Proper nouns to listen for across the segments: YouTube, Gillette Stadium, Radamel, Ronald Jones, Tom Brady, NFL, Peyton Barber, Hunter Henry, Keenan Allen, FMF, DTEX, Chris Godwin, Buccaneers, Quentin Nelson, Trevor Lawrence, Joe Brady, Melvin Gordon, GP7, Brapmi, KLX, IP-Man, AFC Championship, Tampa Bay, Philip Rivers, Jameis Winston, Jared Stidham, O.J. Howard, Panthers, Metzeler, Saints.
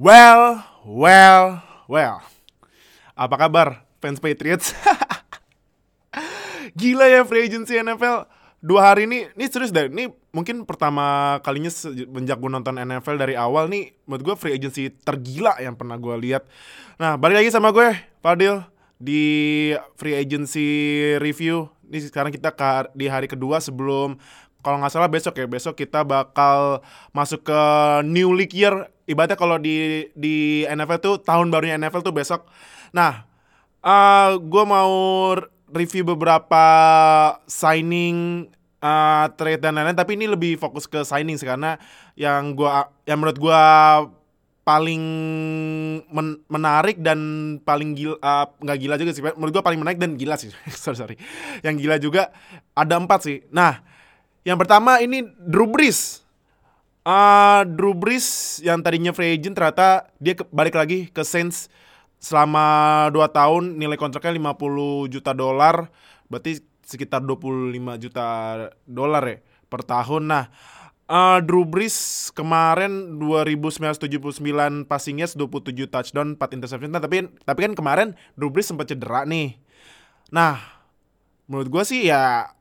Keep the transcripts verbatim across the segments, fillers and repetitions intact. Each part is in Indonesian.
Well, well, well. Apa kabar fans Patriots? Gila ya free agency N F L. Dua hari ini, ini serius deh. Ini mungkin pertama kalinya semenjak gue nonton N F L dari awal nih. Menurut gue free agency tergila yang pernah gue lihat. Nah, balik lagi sama gue, Fadil. Di free agency review. Ini sekarang kita di hari kedua sebelum... Kalau nggak salah besok ya, besok kita bakal masuk ke new league year. Ibaratnya kalau di di N F L tuh, tahun barunya N F L tuh besok. Nah, uh, gue mau review beberapa signing, uh, trade, dan lain-lain. Tapi ini lebih fokus ke signing sih, karena yang, gua, yang menurut gue paling men- menarik dan paling gila, uh, nggak gila juga sih. Menurut gue paling menarik dan gila sih, sorry, sorry. Yang gila juga ada empat sih. Nah, yang pertama ini Drew Brees. Uh, Drew Brees yang tadinya free agent ternyata dia ke- balik lagi ke Saints selama dua tahun, nilai kontraknya lima puluh juta dolar, berarti sekitar dua puluh lima juta dolar ya per tahun. Nah, uh, Drew Brees kemarin dua ribu sembilan ratus tujuh puluh sembilan passing yards, dua puluh tujuh touchdown, empat interception. Nah, tapi tapi kan kemarin Drew Brees sempat cedera nih. Nah, menurut gua sih ya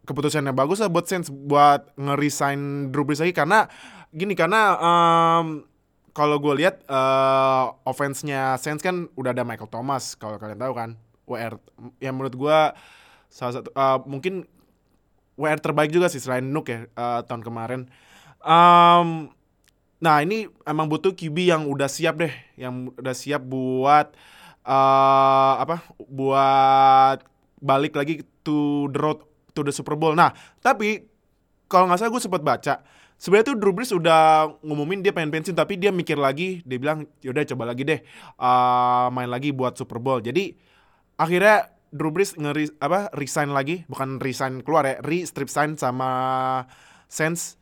keputusannya bagus lah buat Saints buat nge-resign Drew Brees lagi, karena gini, karena um, kalau gue lihat uh, offense-nya Saints kan udah ada Michael Thomas, kalau kalian tahu kan, W R yang menurut gue salah satu uh, mungkin W R terbaik juga sih selain Nuke ya, uh, tahun kemarin. Um, nah ini emang butuh Q B yang udah siap deh, yang udah siap buat uh, apa? Buat balik lagi to the road to the Super Bowl. Nah, tapi kalau nggak salah gue sempat baca, sebenarnya tuh Drew Brees udah ngumumin dia pengen pensiun, tapi dia mikir lagi, dia bilang yaudah coba lagi deh, uh, main lagi buat Super Bowl. Jadi akhirnya Drew Brees nge apa resign lagi, bukan resign keluar ya, re strip sign sama Saints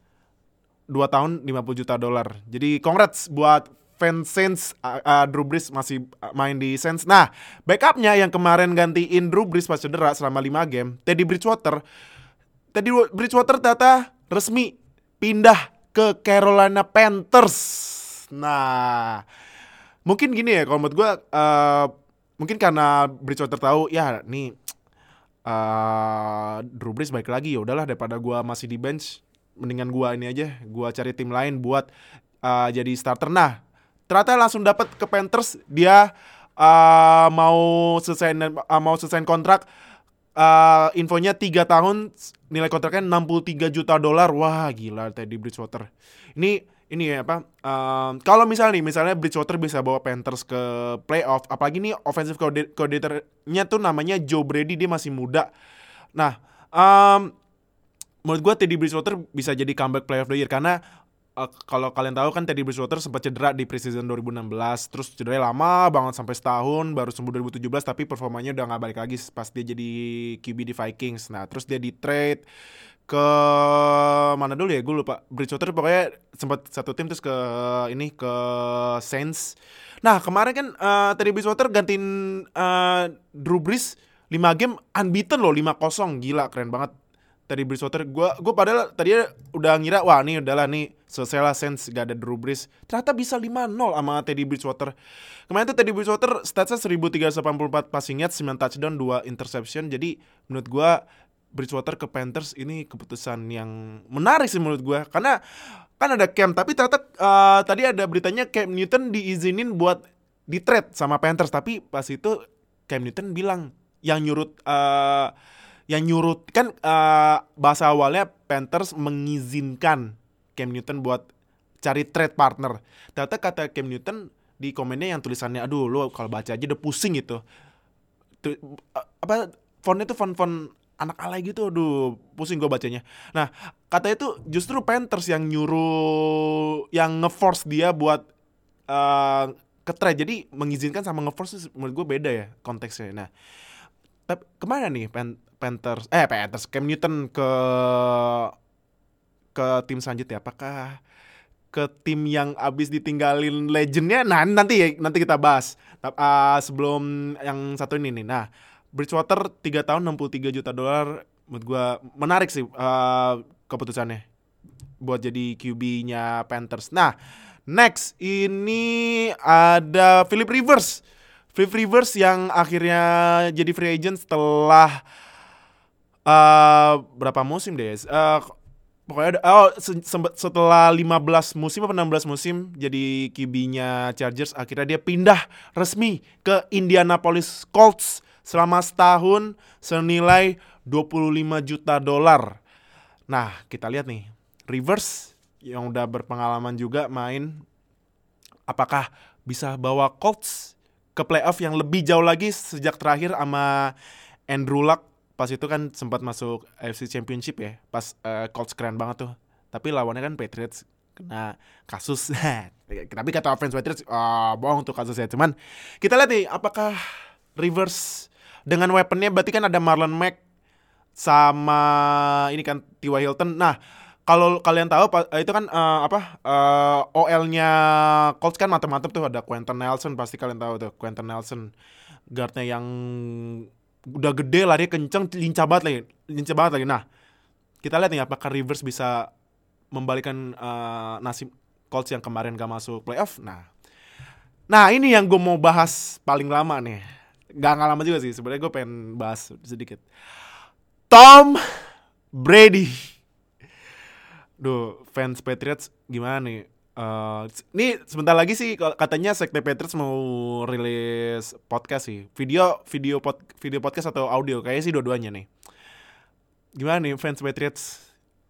dua tahun lima puluh juta dolar. Jadi congrats buat fans Saints, uh, uh, Drew Brees masih main di Saints. Nah, backupnya yang kemarin gantiin Drew Brees pas cedera selama lima game, Teddy Bridgewater. Teddy Bridgewater ternyata resmi pindah ke Carolina Panthers. Nah, mungkin gini ya, kalau menurut gue, uh, mungkin karena Bridgewater tahu, ya nih, uh, Drew Brees balik lagi, ya udahlah daripada gue masih di bench, mendingan gue ini aja, gue cari tim lain buat uh, jadi starter. Nah, ternyata langsung dapat ke Panthers. Dia uh, mau selesai uh, mau selesai kontrak, uh, infonya tiga tahun, nilai kontraknya enam puluh tiga juta dolar. Wah, gila Teddy Bridgewater. Ini ini ya apa? Uh, kalau misalnya nih, misalnya Bridgewater bisa bawa Panthers ke playoff, apalagi nih offensive coordinator-nya tuh namanya Joe Brady, dia masih muda. Nah, um, menurut gua Teddy Bridgewater bisa jadi comeback player of the year, karena Uh, kalau kalian tahu kan Teddy Bridgewater sempat cedera di preseason dua ribu enam belas, terus cederanya lama banget sampai setahun, baru sembuh dua ribu tujuh belas, tapi performanya udah nggak balik lagi pas dia jadi Q B di Vikings. Nah, terus dia di trade ke mana dulu ya, gue lupa. Bridgewater pokoknya sempat satu tim, terus ke ini ke Saints. Nah, kemarin kan uh, Teddy Bridgewater gantiin uh, Drew Brees lima game unbeaten loh, lima kosong, gila keren banget Teddy Bridgewater. Gue gue padahal tadinya udah ngira, wah nih udahlah nih selesai lah Saints gak ada Drew Brees. Ternyata bisa lima nol sama Teddy Bridgewater. Kemarin tuh Teddy Bridgewater statsnya seribu tiga ratus delapan puluh empat passing yards, sembilan touchdown, dua interception. Jadi menurut gue Bridgewater ke Panthers ini keputusan yang menarik sih menurut gue, karena kan ada Cam, tapi ternyata uh, tadi ada beritanya Cam Newton diizinin buat di trade sama Panthers, tapi pas itu Cam Newton bilang yang nyurut uh, Yang nyurut, kan uh, bahasa awalnya Panthers mengizinkan Cam Newton buat cari trade partner. Ternyata kata Cam Newton di komennya yang tulisannya, aduh lu kalau baca aja udah pusing gitu. Tu, uh, apa, fontnya tuh font-font anak alay gitu, aduh pusing gue bacanya. Nah, katanya tuh justru Panthers yang nyuruh, yang nge-force dia buat uh, ke trade. Jadi mengizinkan sama nge-force menurut gue beda ya konteksnya. Nah, tapi kemana nih Panthers, eh Panthers, Cam Newton ke ke tim selanjutnya? Apakah ke tim yang abis ditinggalin legendnya? Nah, nanti ya, nanti kita bahas. Uh, sebelum yang satu ini nih. Nah, Bridgewater tiga tahun enam puluh tiga juta dolar, menurut gue menarik sih uh, keputusannya buat jadi Q B-nya Panthers. Nah, Next, ini ada Philip Rivers. Philip Rivers yang akhirnya jadi free agent setelah uh, berapa musim deh? Uh, pokoknya ada, oh, se- se- setelah lima belas musim atau enam belas musim jadi Q B-nya Chargers, akhirnya dia pindah resmi ke Indianapolis Colts selama setahun senilai dua puluh lima juta dolar. Nah, kita lihat nih, Rivers yang udah berpengalaman juga main, apakah bisa bawa Colts ke playoff yang lebih jauh lagi sejak terakhir sama Andrew Luck. Pas itu kan sempat masuk A F C Championship ya, pas uh, Colts keren banget tuh. Tapi lawannya kan Patriots, kena kasus. Tapi kata fans Patriots, oh, bohong tuh kasusnya. Cuman kita lihat nih, apakah Rivers dengan weaponnya, berarti kan ada Marlon Mack sama ini kan T Y. Hilton. Nah, kalau kalian tahu itu kan uh, apa uh, O L-nya Colts kan mantep-mantep tuh, ada Quentin Nelson, pasti kalian tahu tuh Quentin Nelson, guard-nya yang udah gede, lari kenceng, lincah banget lagi, lincah banget lagi. Nah, kita lihat nih apakah Rivers bisa membalikan uh, nasib Colts yang kemarin gak masuk playoff. Nah, nah ini yang gue mau bahas paling lama nih, gak lama juga sih sebenarnya, gue pengen bahas sedikit Tom Brady. Duh, fans Patriots gimana nih? Uh, ini sebentar lagi sih katanya sekte Patriots mau rilis podcast sih. Video video pod, video podcast atau audio, kayaknya sih dua-duanya nih. Gimana nih fans Patriots?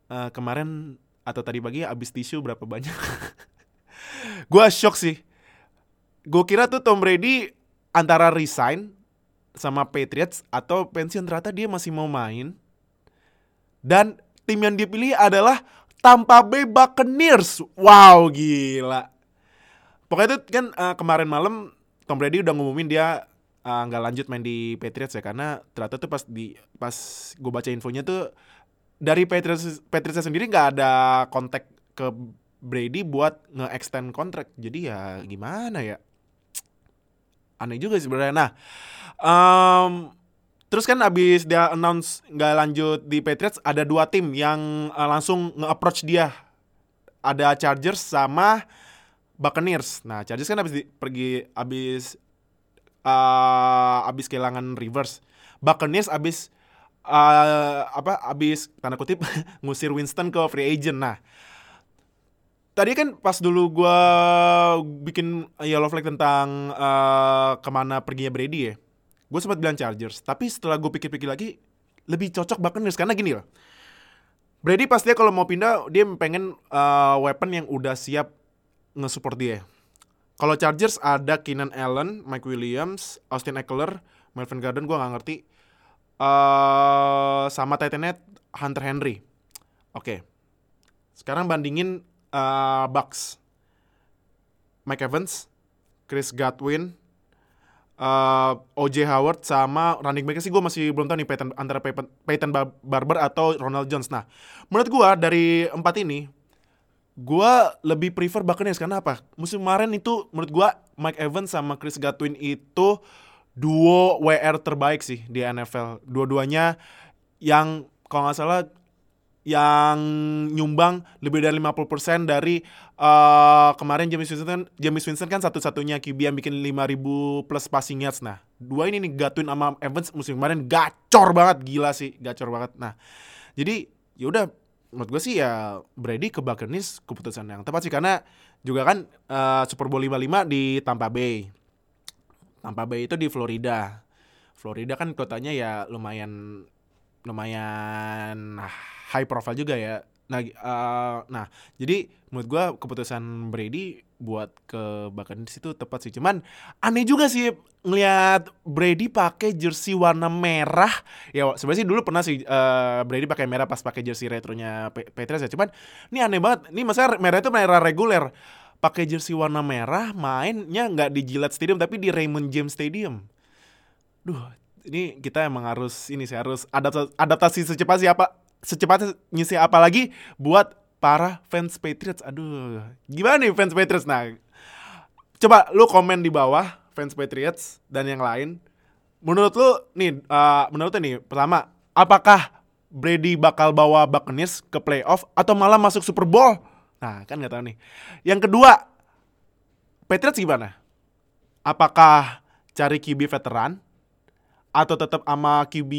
Uh, kemarin atau tadi pagi habis tisu berapa banyak? Gua shock sih. Gua kira tuh Tom Brady antara resign sama Patriots atau pensiun, ternyata dia masih mau main. Dan tim yang dipilih adalah Tampa Bay Buccaneers. Wow, gila. Pokoknya itu kan uh, kemarin malam Tom Brady udah ngumumin dia uh, gak lanjut main di Patriots ya. Karena ternyata tuh pas di pas gue baca infonya tuh dari Patriots Patriots sendiri gak ada kontak ke Brady buat nge-extend kontrak. Jadi ya gimana ya, aneh juga sebenarnya. Nah, um, terus kan abis dia announce gak lanjut di Patriots, ada dua tim yang uh, langsung nge-approach dia. Ada Chargers sama Buccaneers. Nah, Chargers kan abis di, pergi abis uh, abis kehilangan Rivers. Buccaneers abis uh, apa abis tanda kutip ngusir Winston ke free agent. Nah, tadi kan pas dulu gue bikin yellow flag tentang uh, kemana perginya Brady ya, gue sempat bilang Chargers, tapi setelah gue pikir-pikir lagi, lebih cocok Buccaneers. Karena gini loh, Brady pastinya kalau mau pindah, dia pengen uh, weapon yang udah siap nge-support dia. Kalau Chargers ada Keenan Allen, Mike Williams, Austin Eckler, Melvin Gordon, gue gak ngerti. Uh, sama Titan-nya Hunter Henry. Oke, okay. Sekarang bandingin uh, Bucks. Mike Evans, Chris Godwin, Uh, O J. Howard sama running back-nya sih gue masih belum tahu nih, Peyton, antara Peyton, Peyton Barber atau Ronald Jones. Nah, menurut gue dari empat ini gue lebih prefer Buccaneers. Karena apa? Musim kemarin itu menurut gue Mike Evans sama Chris Godwin itu duo W R terbaik sih di N F L. Dua-duanya yang kalau gak salah yang nyumbang lebih dari lima puluh persen dari uh, kemarin Jameis Winston. Jameis Winston kan satu-satunya Q B yang bikin lima ribu plus passing yards. Nah, dua ini nih, Godwin sama Evans musim kemarin gacor banget, gila sih, gacor banget. Nah, jadi yaudah, menurut gue sih ya Brady ke Buccaneers keputusan yang tepat sih. Karena juga kan uh, Super Bowl lima puluh lima di Tampa Bay. Tampa Bay itu di Florida. Florida kan kotanya ya lumayan lumayan high profile juga ya. Nah, uh, nah jadi menurut gue keputusan Brady buat ke Buccaneers itu tepat sih. Cuman aneh juga sih ngelihat Brady pakai jersey warna merah. Ya sebenarnya sih dulu pernah sih uh, Brady pakai merah pas pakai jersey retronya Patriots ya. Cuman ini aneh banget. Ini maksudnya merah itu merah reguler. Pakai jersey warna merah, mainnya nggak di Gillette Stadium tapi di Raymond James Stadium. Duh, ini kita emang harus ini sih, harus adaptasi, adaptasi secepat sih apa secepatnya nyisi apa lagi buat para fans Patriots. Aduh, gimana nih fans Patriots? Nah, coba lu komen di bawah fans Patriots dan yang lain. Menurut lu nih, uh, menurut lu nih, pertama, apakah Brady bakal bawa Buccaneers ke playoff atau malah masuk Super Bowl? Nah, kan nggak tahu nih. Yang kedua, Patriots gimana? Apakah cari Q B veteran? Atau tetap sama Q B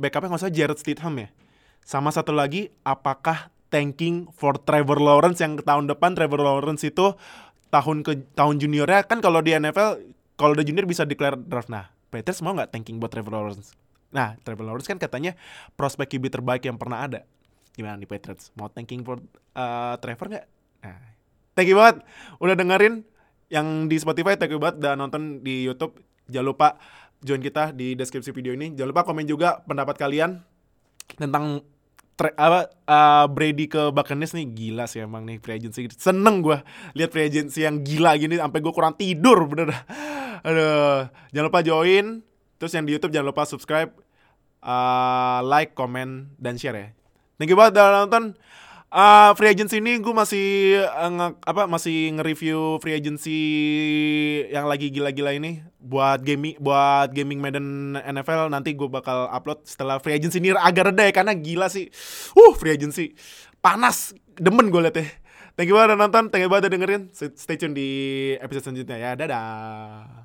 backupnya, nggak usah Jared Stidham ya? Sama satu lagi, apakah tanking for Trevor Lawrence yang tahun depan? Trevor Lawrence itu tahun ke tahun juniornya, kan kalau di N F L, kalau udah junior bisa declare draft. Nah, Patriots mau nggak tanking buat Trevor Lawrence? Nah, Trevor Lawrence kan katanya prospek Q B terbaik yang pernah ada. Gimana nih Patriots? Mau tanking for uh, Trevor nggak? Nah, thank you banget udah dengerin. Yang di Spotify, thank you banget dan nonton di YouTube. Jangan lupa join kita di deskripsi video ini. Jangan lupa komen juga pendapat kalian tentang tre- apa, uh, Brady ke Buccaneers nih. Gila sih emang nih free agency. Seneng gue lihat free agency yang gila gini sampai gue kurang tidur bener. Aduh, jangan lupa join. Terus yang di YouTube jangan lupa subscribe, uh, like, komen, dan share ya. Thank you banget udah nonton. Uh, free agency ini gue masih uh, nge- apa masih nge-review free agency yang lagi gila-gila ini buat gaming buat gaming Madden N F L. Nanti gue bakal upload setelah free agency ini agak reda ya, karena gila sih. Uh, free agency panas, demen gue liat ya. Thank you banget udah nonton, thank you banget udah dengerin. Stay tune di episode selanjutnya ya. Dadah.